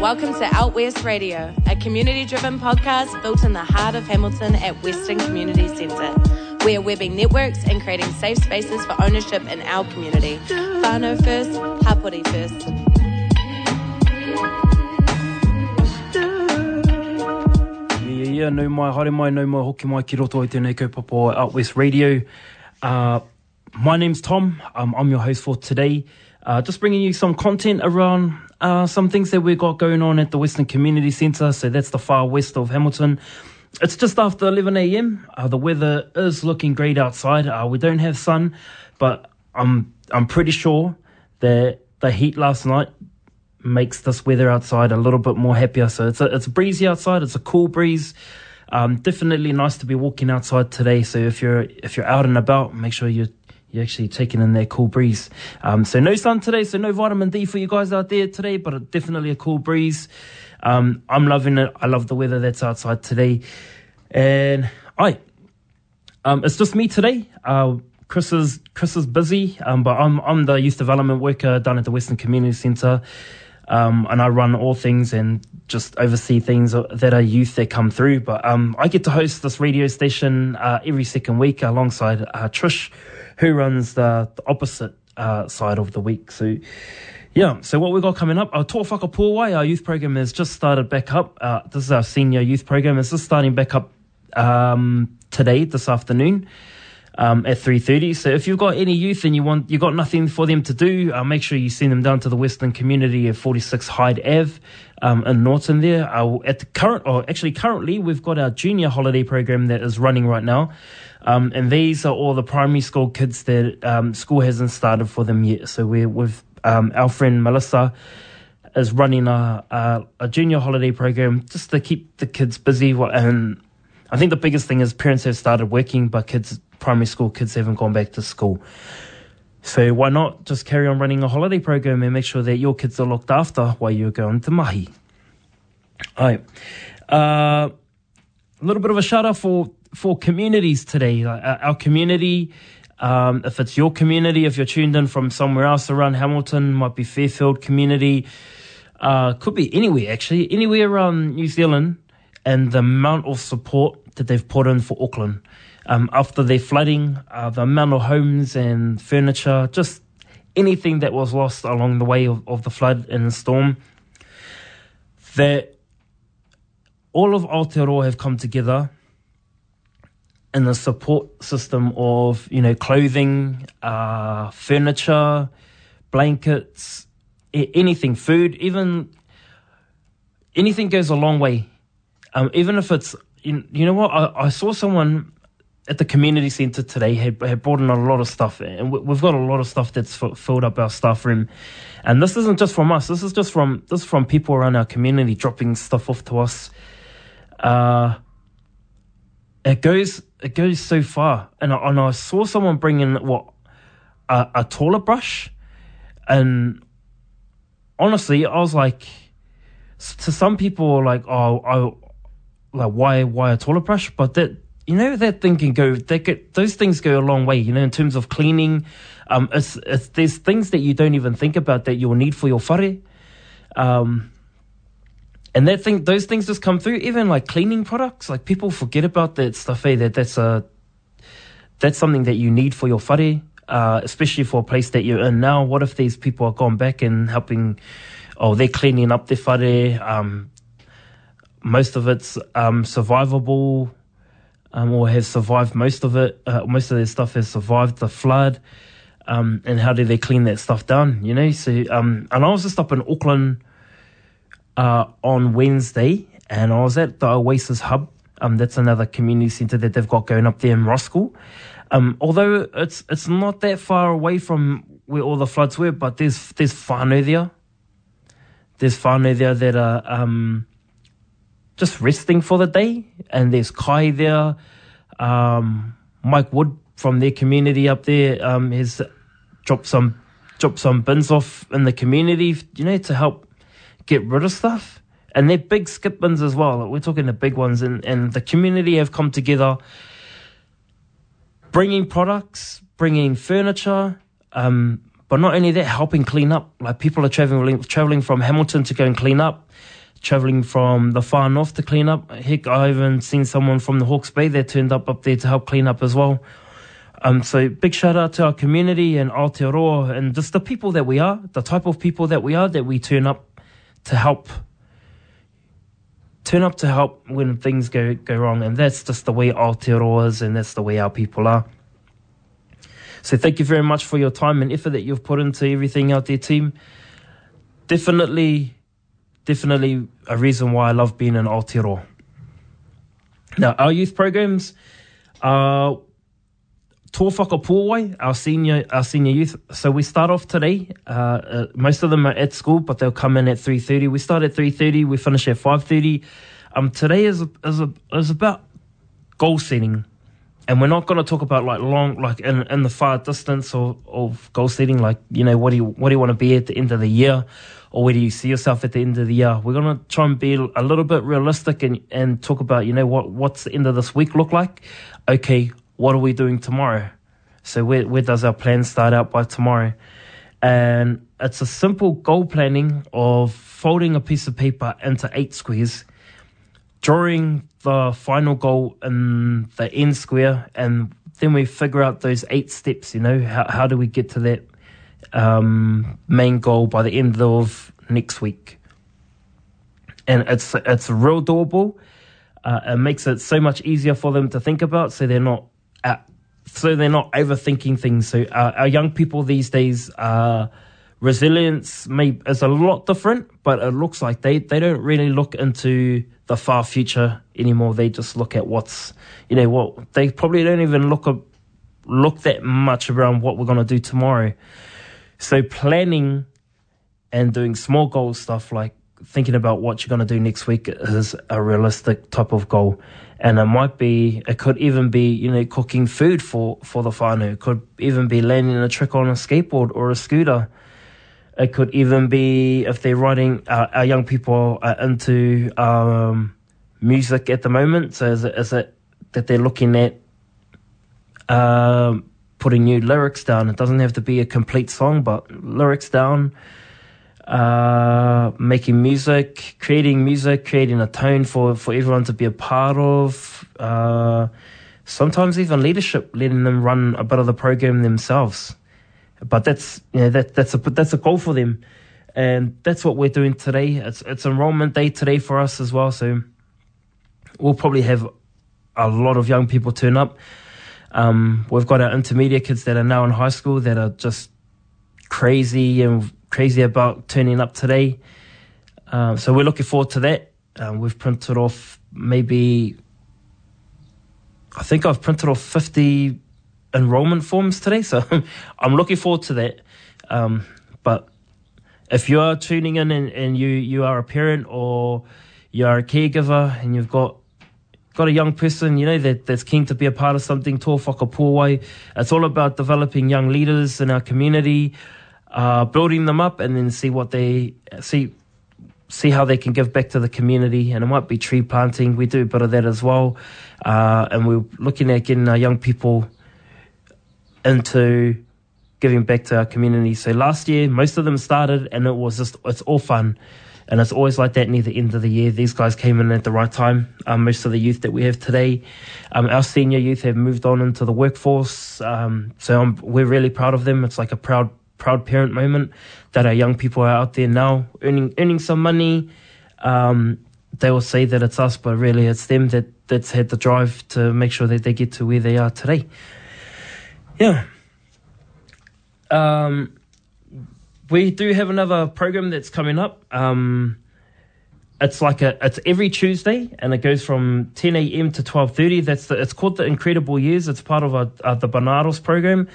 Welcome to Out West Radio, a community-driven podcast built in the heart of Hamilton at Western Community Centre. We are webbing networks and creating safe spaces for ownership in our community. Whānau first, hapori first. Ia nau mai, haere mai, nau mai, hoki mai ki roto o tēnei kaupapa o Out West Radio. My name's Tom, I'm your host for today. Just bringing you some content around some things that we've got going on at the Western Community Centre, so that's the far west of Hamilton. It's just after 11 a.m. The weather is looking great outside. We don't have sun, but I'm pretty sure that the heat last night makes this weather outside a little bit more happier. So it's breezy outside. It's a cool breeze. Definitely nice to be walking outside today. So if you're out and about, make sure you're actually taking in that cool breeze. So no sun today, so no vitamin D for you guys out there today, but definitely a cool breeze. I'm loving it. I love the weather that's outside today. And it's just me today. Chris is busy, but I'm the youth development worker down at the Western Community Centre, and I run all things and just oversee things that are youth that come through. But I get to host this radio station every second week alongside Trish, who runs the opposite side of the week. So, yeah, so what we've got coming up, our Tū Whakapūwai, our youth program has just started back up. This is our senior youth program. It's just starting back up today, this afternoon, at 3:30. So if you've got any youth and you got nothing for them to do, make sure you send them down to the Western Community at 46 Hyde Ave in Norton there. Currently, we've got our junior holiday program that is running right now. And these are all the primary school kids that school hasn't started for them yet. So we're with our friend Melissa is running a junior holiday program just to keep the kids busy. And I think the biggest thing is parents have started working, but primary school kids haven't gone back to school. So why not just carry on running a holiday program and make sure that your kids are looked after while you're going to mahi? All right. A little bit of a shout out for communities today, like our community. If it's your community, if you're tuned in from somewhere else around Hamilton, might be Fairfield community, could be anywhere around New Zealand, and the amount of support that they've put in for Auckland after their flooding, the amount of homes and furniture, just anything that was lost along the way of the flood and the storm, that all of Aotearoa have come together in the support system of, clothing, furniture, blankets, anything, food, even anything goes a long way. Even if it's, I saw someone at the community centre today had brought in a lot of stuff, and we've got a lot of stuff that's filled up our staff room. And this isn't just from us. This is from people around our community dropping stuff off to us. It goes so far, and I saw someone bring in a toilet brush, and honestly, I was like, to some people, like, why a toilet brush? But that thing can go. Those things go a long way, in terms of cleaning. It's there's things that you don't even think about that you'll need for your whare. And those things just come through. Even like cleaning products, like people forget about that stuff. That's something that you need for your whare, especially for a place that you're in now. What if these people are gone back and helping? Oh, they're cleaning up their whare. Most of it's survivable, or has survived most of it. Most of their stuff has survived the flood. And how do they clean that stuff down? So and I was just up in Auckland on Wednesday, and I was at the Oasis Hub. That's another community centre that they've got going up there in Roskill. Although it's not that far away from where all the floods were, but there's whānau there. There's whānau there that are just resting for the day, and there's kai there. Mike Wood from their community up there has dropped some bins off in the community, you know, to help get rid of stuff. And they're big skip bins as well. Like, we're talking the big ones, and the community have come together, bringing products, bringing furniture, but not only that, helping clean up. Like, people are travelling from Hamilton to go and clean up, travelling from the far north to clean up. Heck, I even seen someone from the Hawke's Bay that turned up there to help clean up as well. So big shout out to our community and Aotearoa, and just the people that we are, the type of people that we are, that we turn up to help. Turn up to help when things go wrong, and that's just the way Aotearoa is, and that's the way our people are. So thank you very much for your time and effort that you've put into everything out there, team. Definitely a reason why I love being in Aotearoa. Now, our youth programs are Tū Whakapūwai, our senior youth. So we start off today. Most of them are at school, but they'll come in at 3:30. We start at 3:30. We finish at 5:30. Today is about goal setting, and we're not going to talk about like long, like in the far distance of goal setting. Like, you know, what do you want to be at the end of the year, or where do you see yourself at the end of the year? We're going to try and be a little bit realistic and talk about, you know, what's the end of this week look like. Okay. What are we doing tomorrow? So where does our plan start out by tomorrow? And it's a simple goal planning of folding a piece of paper into 8 squares, drawing the final goal in the end square, and then we figure out those 8 steps, you know, how do we get to that main goal by the end of next week. And it's real doable. It makes it so much easier for them to think about, so they're not... So they're not overthinking things. So our young people these days, resilience is a lot different, but it looks like they don't really look into the far future anymore. They just look at they probably don't even look that much around what we're going to do tomorrow. So planning and doing small goal stuff, like thinking about what you're going to do next week, is a realistic type of goal. And it could even be, you know, cooking food for the whānau. It could even be landing a trick on a skateboard or a scooter. It could even be, if they're riding, our young people are into music at the moment. So is it that they're looking at putting new lyrics down? It doesn't have to be a complete song, but lyrics down, making music, creating a tone for everyone to be a part of, sometimes even leadership, letting them run a bit of the program themselves. But that's a goal for them, and that's what we're doing today. It's enrollment day today for us as well, so we'll probably have a lot of young people turn up. We've got our intermediate kids that are now in high school that are just crazy about turning up today, so we're looking forward to that. We've printed off I've printed off 50 enrollment forms today, so I'm looking forward to that. But if you are tuning in and you are a parent or you are a caregiver and you've got a young person, you know, that's keen to be a part of something, Tō Whakapūwai, it's all about developing young leaders in our community. Building them up, and then see how they can give back to the community. And it might be tree planting. We do a bit of that as well, and we're looking at getting our young people into giving back to our community. So last year, most of them started, and it's all fun, and it's always like that near the end of the year. These guys came in at the right time. Most of the youth that we have today, our senior youth have moved on into the workforce. We're really proud of them. It's like a proud parent moment that our young people are out there now earning some money. They will say that it's us, but really it's them that's had the drive to make sure that they get to where they are today. Yeah. We do have another program that's coming up. It's every Tuesday, and it goes from 10 a.m. to 12:30. It's called the Incredible Years. It's part of the Barnardos program.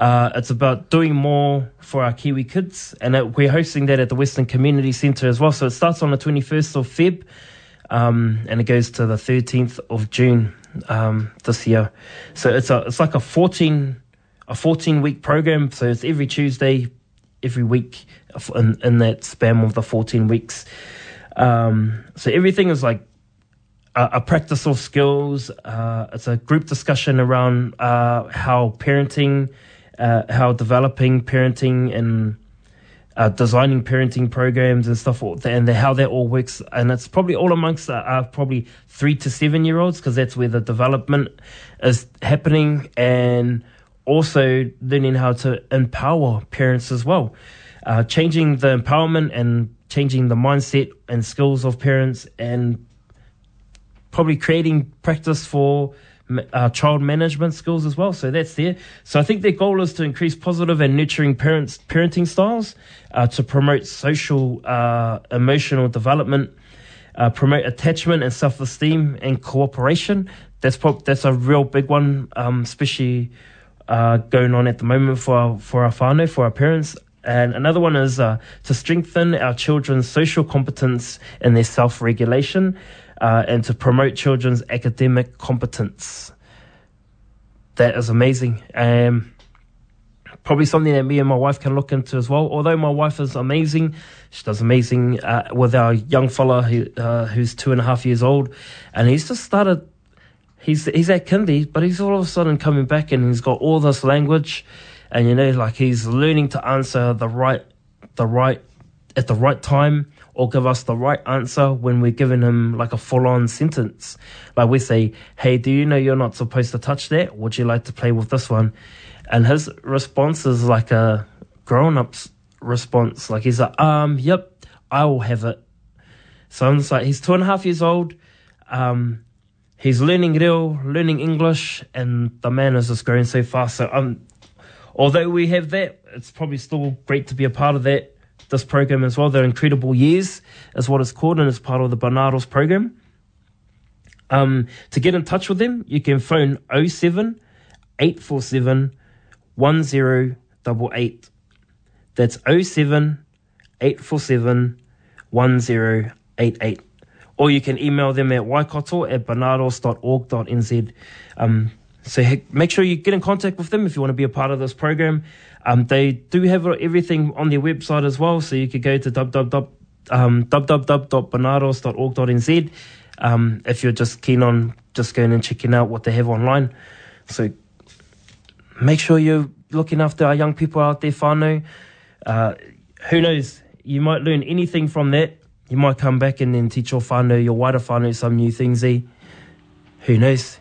It's about doing more for our Kiwi kids, and we're hosting that at the Western Community Centre as well. So it starts on the 21st of Feb, and it goes to the 13th of June this year. So it's like a 14-week program. So it's every Tuesday, every week in that spam of the 14 weeks. So everything is like a practice of skills. It's a group discussion around how parenting, how developing parenting and designing parenting programs and stuff, and how that all works. And it's probably all amongst our probably 3 to 7 year olds, because that's where the development is happening, and also learning how to empower parents as well, changing the empowerment and changing the mindset and skills of parents, and probably creating practice for child management skills as well. So that's there. So I think their goal is to increase positive and nurturing parenting styles, to promote social, emotional development, promote attachment and self-esteem and cooperation. That's a real big one, especially going on at the moment for our whānau, for our parents. And another one is to strengthen our children's social competence and their self-regulation, and to promote children's academic competence. That is amazing. Probably something that me and my wife can look into as well. Although my wife is amazing, she does amazing with our young fella who's 2.5 years old, and he's just started. He's at kindy, but he's all of a sudden coming back, and he's got all this language, and he's learning to answer the right at the right time, or give us the right answer when we're giving him like a full-on sentence. Like we say, hey, do you know you're not supposed to touch that? Would you like to play with this one? And his response is like a grown-up's response. Like he's like, yep, I will have it. So I'm just like, he's 2.5 years old. He's learning reo, learning English, and the man is just growing so fast. So although we have that, it's probably still great to be a part of that. This program as well, the Incredible Years is what it's called, and it's part of the Barnardos program. To get in touch with them, you can phone 07 847 1088. That's 07 847 1088, or you can email them at waikato@barnardos.org.nz. So make sure you get in contact with them if you want to be a part of this program. They do have everything on their website as well, so you could go to www.barnardos.org.nz if you're just keen on just going and checking out what they have online. So make sure you're looking after our young people out there, whānau. Who knows, you might learn anything from that. You might come back and then teach your whānau, your wider whānau, some new things, eh? Who knows?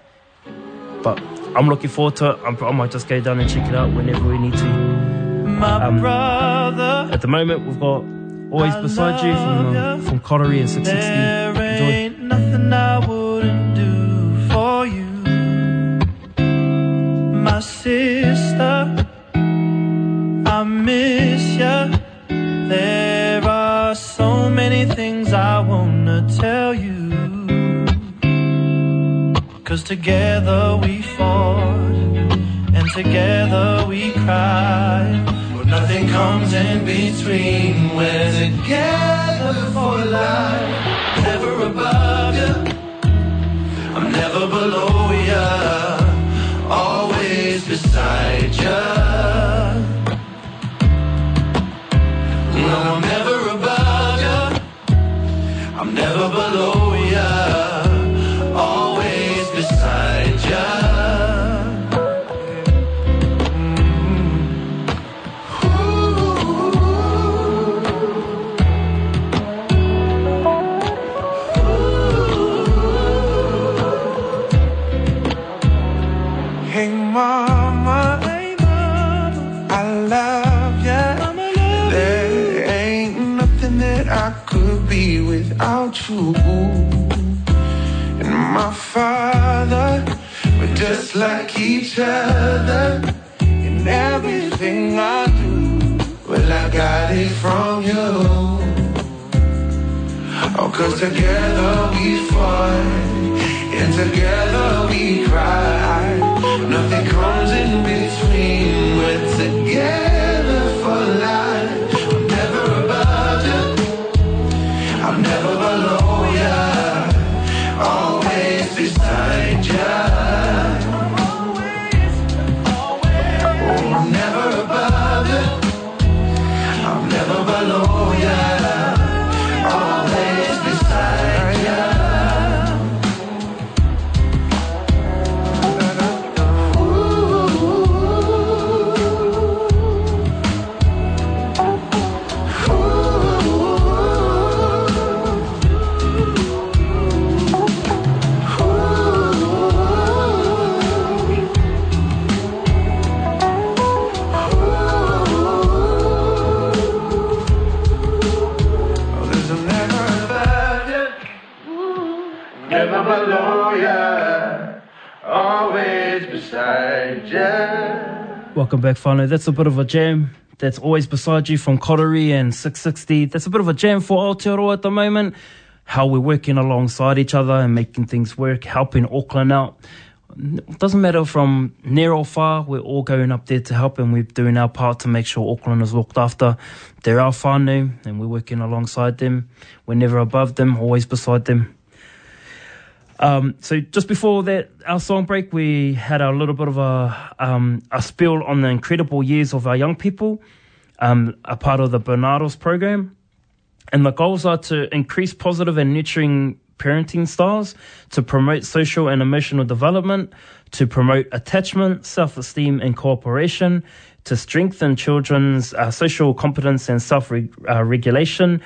But I'm looking forward to it. I might just go down and check it out whenever we need to. Brother, at the moment, we've got Always Beside You from Cottery and 660. Enjoy. Ain't nothing I wouldn't do for you, my sister. I miss ya. There are so many things I wanna tell you, 'cause together we fought and together we cried, but nothing comes in between. We're together for life. Never above ya, I'm never below ya, always beside ya. No, I'm never above ya, I'm never below ya, beside ya. Hey mama, hey mama, I love ya, mama, love there you. Ain't nothing that I could be without you, and my father, we're just like each other. In everything I do, well, I got it from you. Oh, 'cause together we fought and together we cried. Nothing comes in between. jam. Welcome back, whānau. That's a bit of a jam. That's always beside you from Kotori and 660. That's a bit of a jam for Aotearoa at the moment. How we're working alongside each other and making things work, helping Auckland out. It doesn't matter from near or far, we're all going up there to help, and we're doing our part to make sure Auckland is looked after. They're our whānau, and we're working alongside them. We're never above them, always beside them. So just before that, our song break, we had a little bit of a spiel on the incredible years of our young people, a part of the Barnardos program. And the goals are to increase positive and nurturing parenting styles, to promote social and emotional development, to promote attachment, self-esteem and cooperation, to strengthen children's social competence and self-regulation,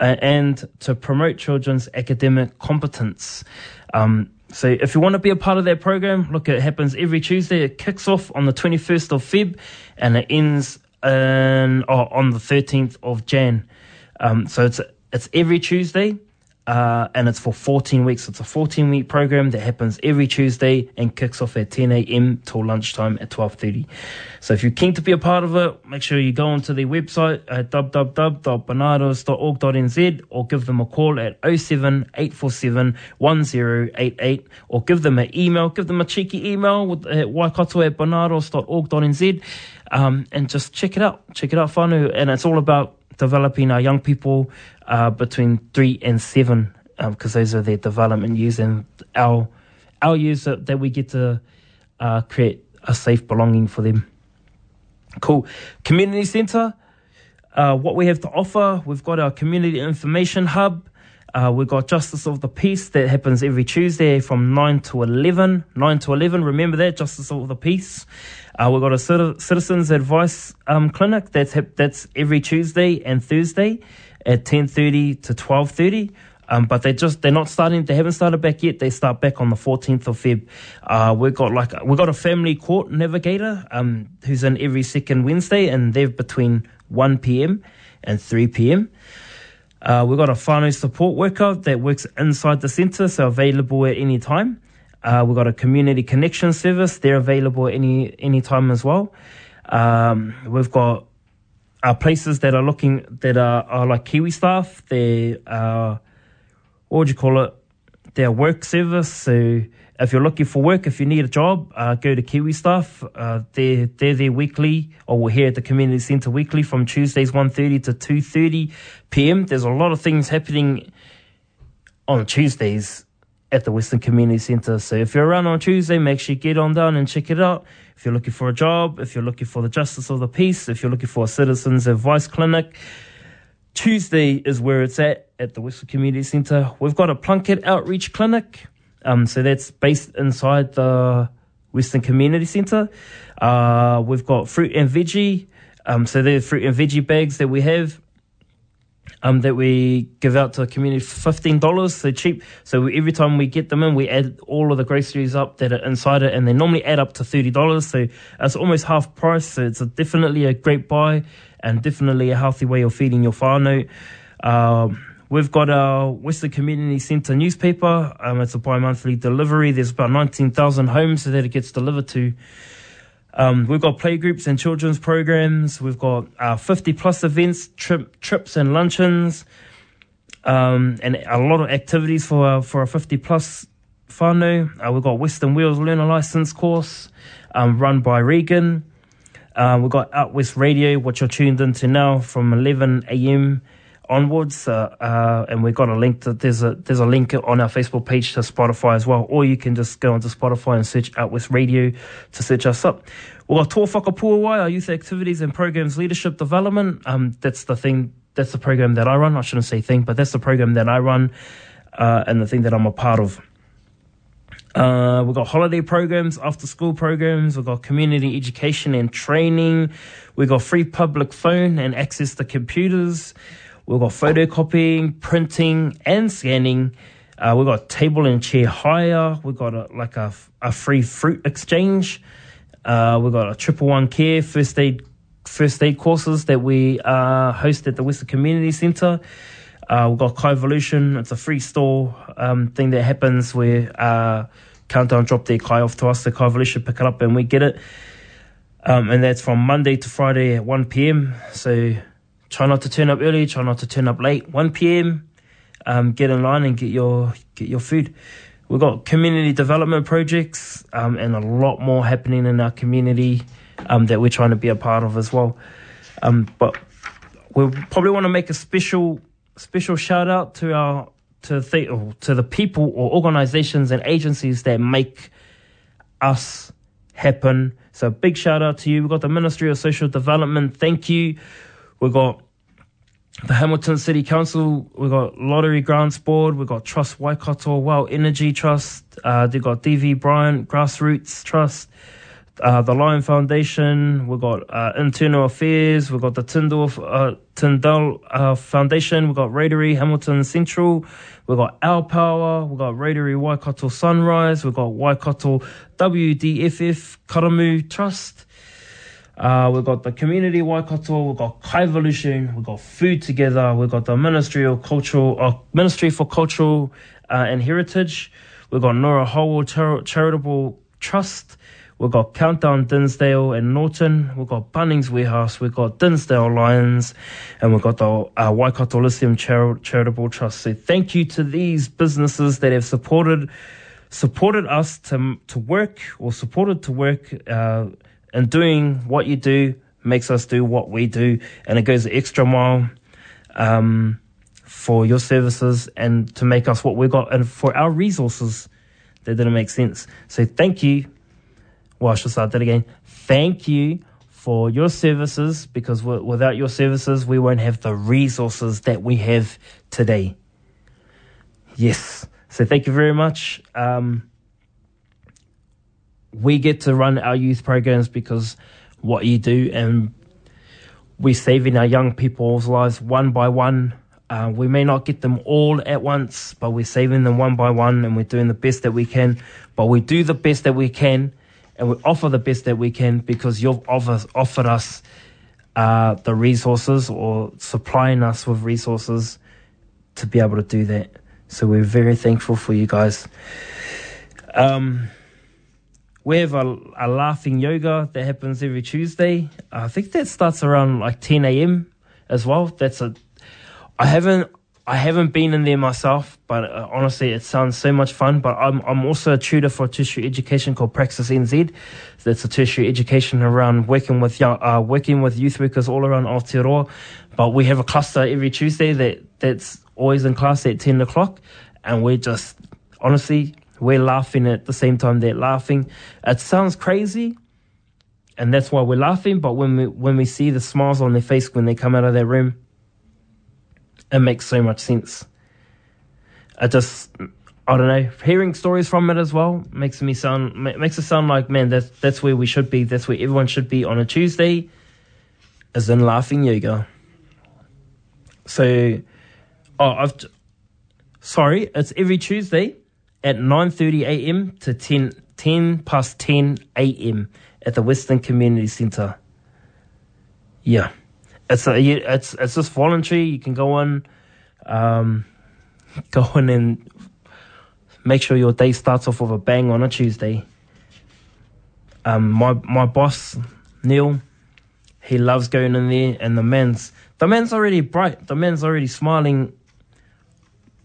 and to promote children's academic competence. So if you want to be a part of that program, look, it happens every Tuesday. It kicks off on the 21st of Feb and it ends on the 13th of Jan. So it's every Tuesday, and it's for 14 weeks. It's a 14-week program that happens every Tuesday and kicks off at 10 a.m. till lunchtime at 12:30. So if you're keen to be a part of it, make sure you go onto their website at www.barnardos.org.nz or give them a call at 07847 1088, or give them an email. Give them a cheeky email at waikato@barnardos.org.nz, and just check it out. Check it out, whānau. And it's all about developing our young people between 3 and 7, because those are their development years, and our years that we get to create a safe belonging for them. Cool. Community Centre, what we have to offer, we've got our Community Information Hub. We've got Justice of the Peace that happens every Tuesday from 9 to 11. Remember that, Justice of the Peace. We've got a Citizens Advice Clinic that's every Tuesday and Thursday at 10:30 to 12:30. But they haven't started back yet. They start back on the 14th of Feb. We've got a family court navigator who's in every second Wednesday, and they're between 1 p.m. and 3 p.m. We've got a whānau support worker that works inside the centre, so available at any time. We've got a community connection service. They're available at any time as well. We've got places that are are like Kiwi staff. They are, their work service. So if you're looking for work, if you need a job, go to Kiwi staff. They're there weekly, or we're here at the community centre weekly from Tuesdays 1:30 to 2:30 p.m. There's a lot of things happening on Tuesdays at the Western Community Centre. So if you're around on Tuesday, make sure you get on down and check it out. If you're looking for a job, if you're looking for the Justice of the Peace, if you're looking for a Citizens Advice Clinic, Tuesday is where it's at the Western Community Centre. We've got a Plunket Outreach Clinic. So that's based inside the Western Community Centre. We've got fruit and veggie. So they're fruit and veggie bags that we have, that we give out to the community for $15. So cheap. So every time we get them in, we add all of the groceries up that are inside it, and they normally add up to $30. So it's almost half price. So it's definitely a great buy and definitely a healthy way of feeding your whānau. We've got our Western Community Centre newspaper. It's a bi-monthly delivery. There's about 19,000 homes that it gets delivered to. We've got playgroups and children's programs. We've got 50-plus events, trips and luncheons, and a lot of activities for our 50-plus whānau. We've got Western Wheels Learner Licence course run by Regan. We've got Out West Radio, which you're tuned into now from 11 a.m. onwards, and we've got a link that there's a link on our Facebook page to Spotify as well, or you can just go onto Spotify and search Out West Radio to search us up. We've got Tū Whakapūwai, our youth activities and programs leadership development. That's the program that I run. I shouldn't say thing, but that's the program that I run, and the thing that I'm a part of. We've got holiday programs, after school programs, we've got community education and training, we've got free public phone and access to computers. We've got photocopying, printing, and scanning. We've got table and chair hire. We've got a free fruit exchange. We've got a 111 care first aid courses that we host at the Western Community Centre. We've got Kaivolution. It's a free store thing that happens where Countdown drop their kai off to us, the Kaivolution pick it up and we get it. And that's from Monday to Friday at 1 p.m. So try not to turn up early, try not to turn up late. 1 p.m, get in line and get your food. We've got community development projects and a lot more happening in our community that we're trying to be a part of as well. But we probably want to make a special shout out to the people or organisations and agencies that make us happen. So big shout out to you. We've got the Ministry of Social Development. Thank you. We've got the Hamilton City Council. We've got Lottery Grants Board. We've got Trust Waikato, Well Energy Trust. They've got DV Bryant Grassroots Trust. The Lion Foundation. We've got Internal Affairs. We've got the Tindall Foundation. We've got Raidery Hamilton Central. We've got Al Power. We've got Raidery Waikato Sunrise. We've got Waikato WDFF Karamu Trust. We've got the Community Waikato. We've got Kaivolution. We've got Food Together. We've got the Ministry for Cultural and Heritage. We've got Nora Howell Charitable Trust. We've got Countdown Dinsdale and Norton. We've got Bunnings Warehouse. We've got Dinsdale Lions. And we've got the Waikato Lyceum Charitable Trust. So thank you to these businesses that have supported us to work or supported to work. And doing what you do makes us do what we do. And it goes the extra mile for your services and to make us what we got. And for our resources, that didn't make sense. So thank you. Well, I should start that again. Thank you for your services, because without your services, we won't have the resources that we have today. Yes. So thank you very much. We get to run our youth programs because what you do, and we're saving our young people's lives one by one. We may not get them all at once, but we're saving them one by one, and we're doing the best that we can. But we do the best that we can, and we offer the best that we can, because you've offered us the resources, or supplying us with resources to be able to do that. So we're very thankful for you guys. We have a laughing yoga that happens every Tuesday. I think that starts around like 10 a.m. as well. I haven't been in there myself, but honestly, it sounds so much fun. But I'm also a tutor for a tertiary education called Praxis NZ. That's a tertiary education around working with youth workers all around Aotearoa. But we have a cluster every Tuesday that's always in class at 10 o'clock, and we're just honestly. We're laughing at the same time they're laughing. It sounds crazy, and that's why we're laughing, but when we see the smiles on their face when they come out of their room, it makes so much sense. I don't know, hearing stories from it as well makes it sound like, man, that's where we should be. That's where everyone should be on a Tuesday, as in laughing yoga. So, sorry, it's every Tuesday, at 9:30 a.m. to 10:10 a.m. at the Western Community Centre. Yeah, it's just voluntary. You can go on and make sure your day starts off with a bang on a Tuesday. My boss Neil, he loves going in there, and the man's already bright. The man's already smiling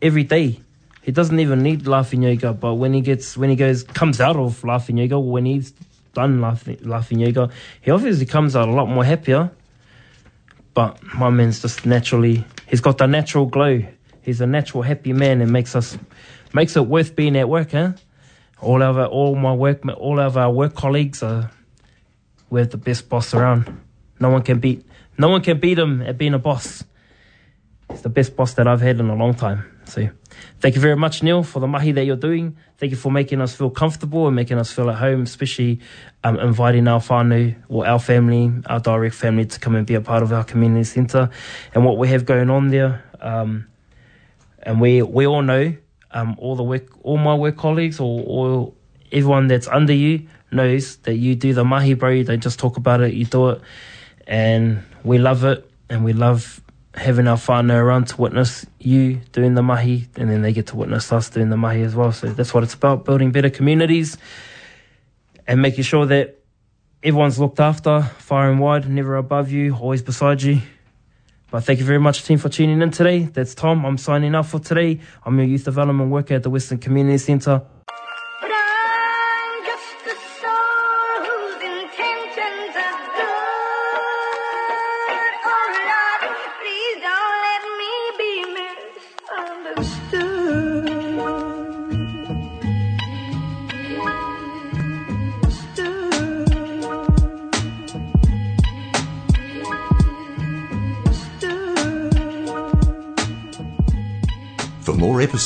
every day. He doesn't even need laughing yoga, but comes out of laughing yoga, when he's done laughing yoga, he obviously comes out a lot more happier. But my man's just he's got the natural glow. He's a natural happy man, and makes it worth being at work, eh? All of our work colleagues we have the best boss around. No one can beat him at being a boss. He's the best boss that I've had in a long time. So thank you very much, Neil, for the mahi that you're doing. Thank you for making us feel comfortable and making us feel at home, especially inviting our whānau or our family, our direct family, to come and be a part of our community centre and what we have going on there. And we all know, all my work colleagues or everyone that's under you knows that you do the mahi, bro. You don't just talk about it, you do it. And we love it, and we love having our whānau around to witness you doing the mahi, and then they get to witness us doing the mahi as well. So that's what it's about, building better communities and making sure that everyone's looked after, far and wide, never above you, always beside you. But thank you very much, team, for tuning in today. That's Tom. I'm signing off for today. I'm your youth development worker at the Western Community Centre.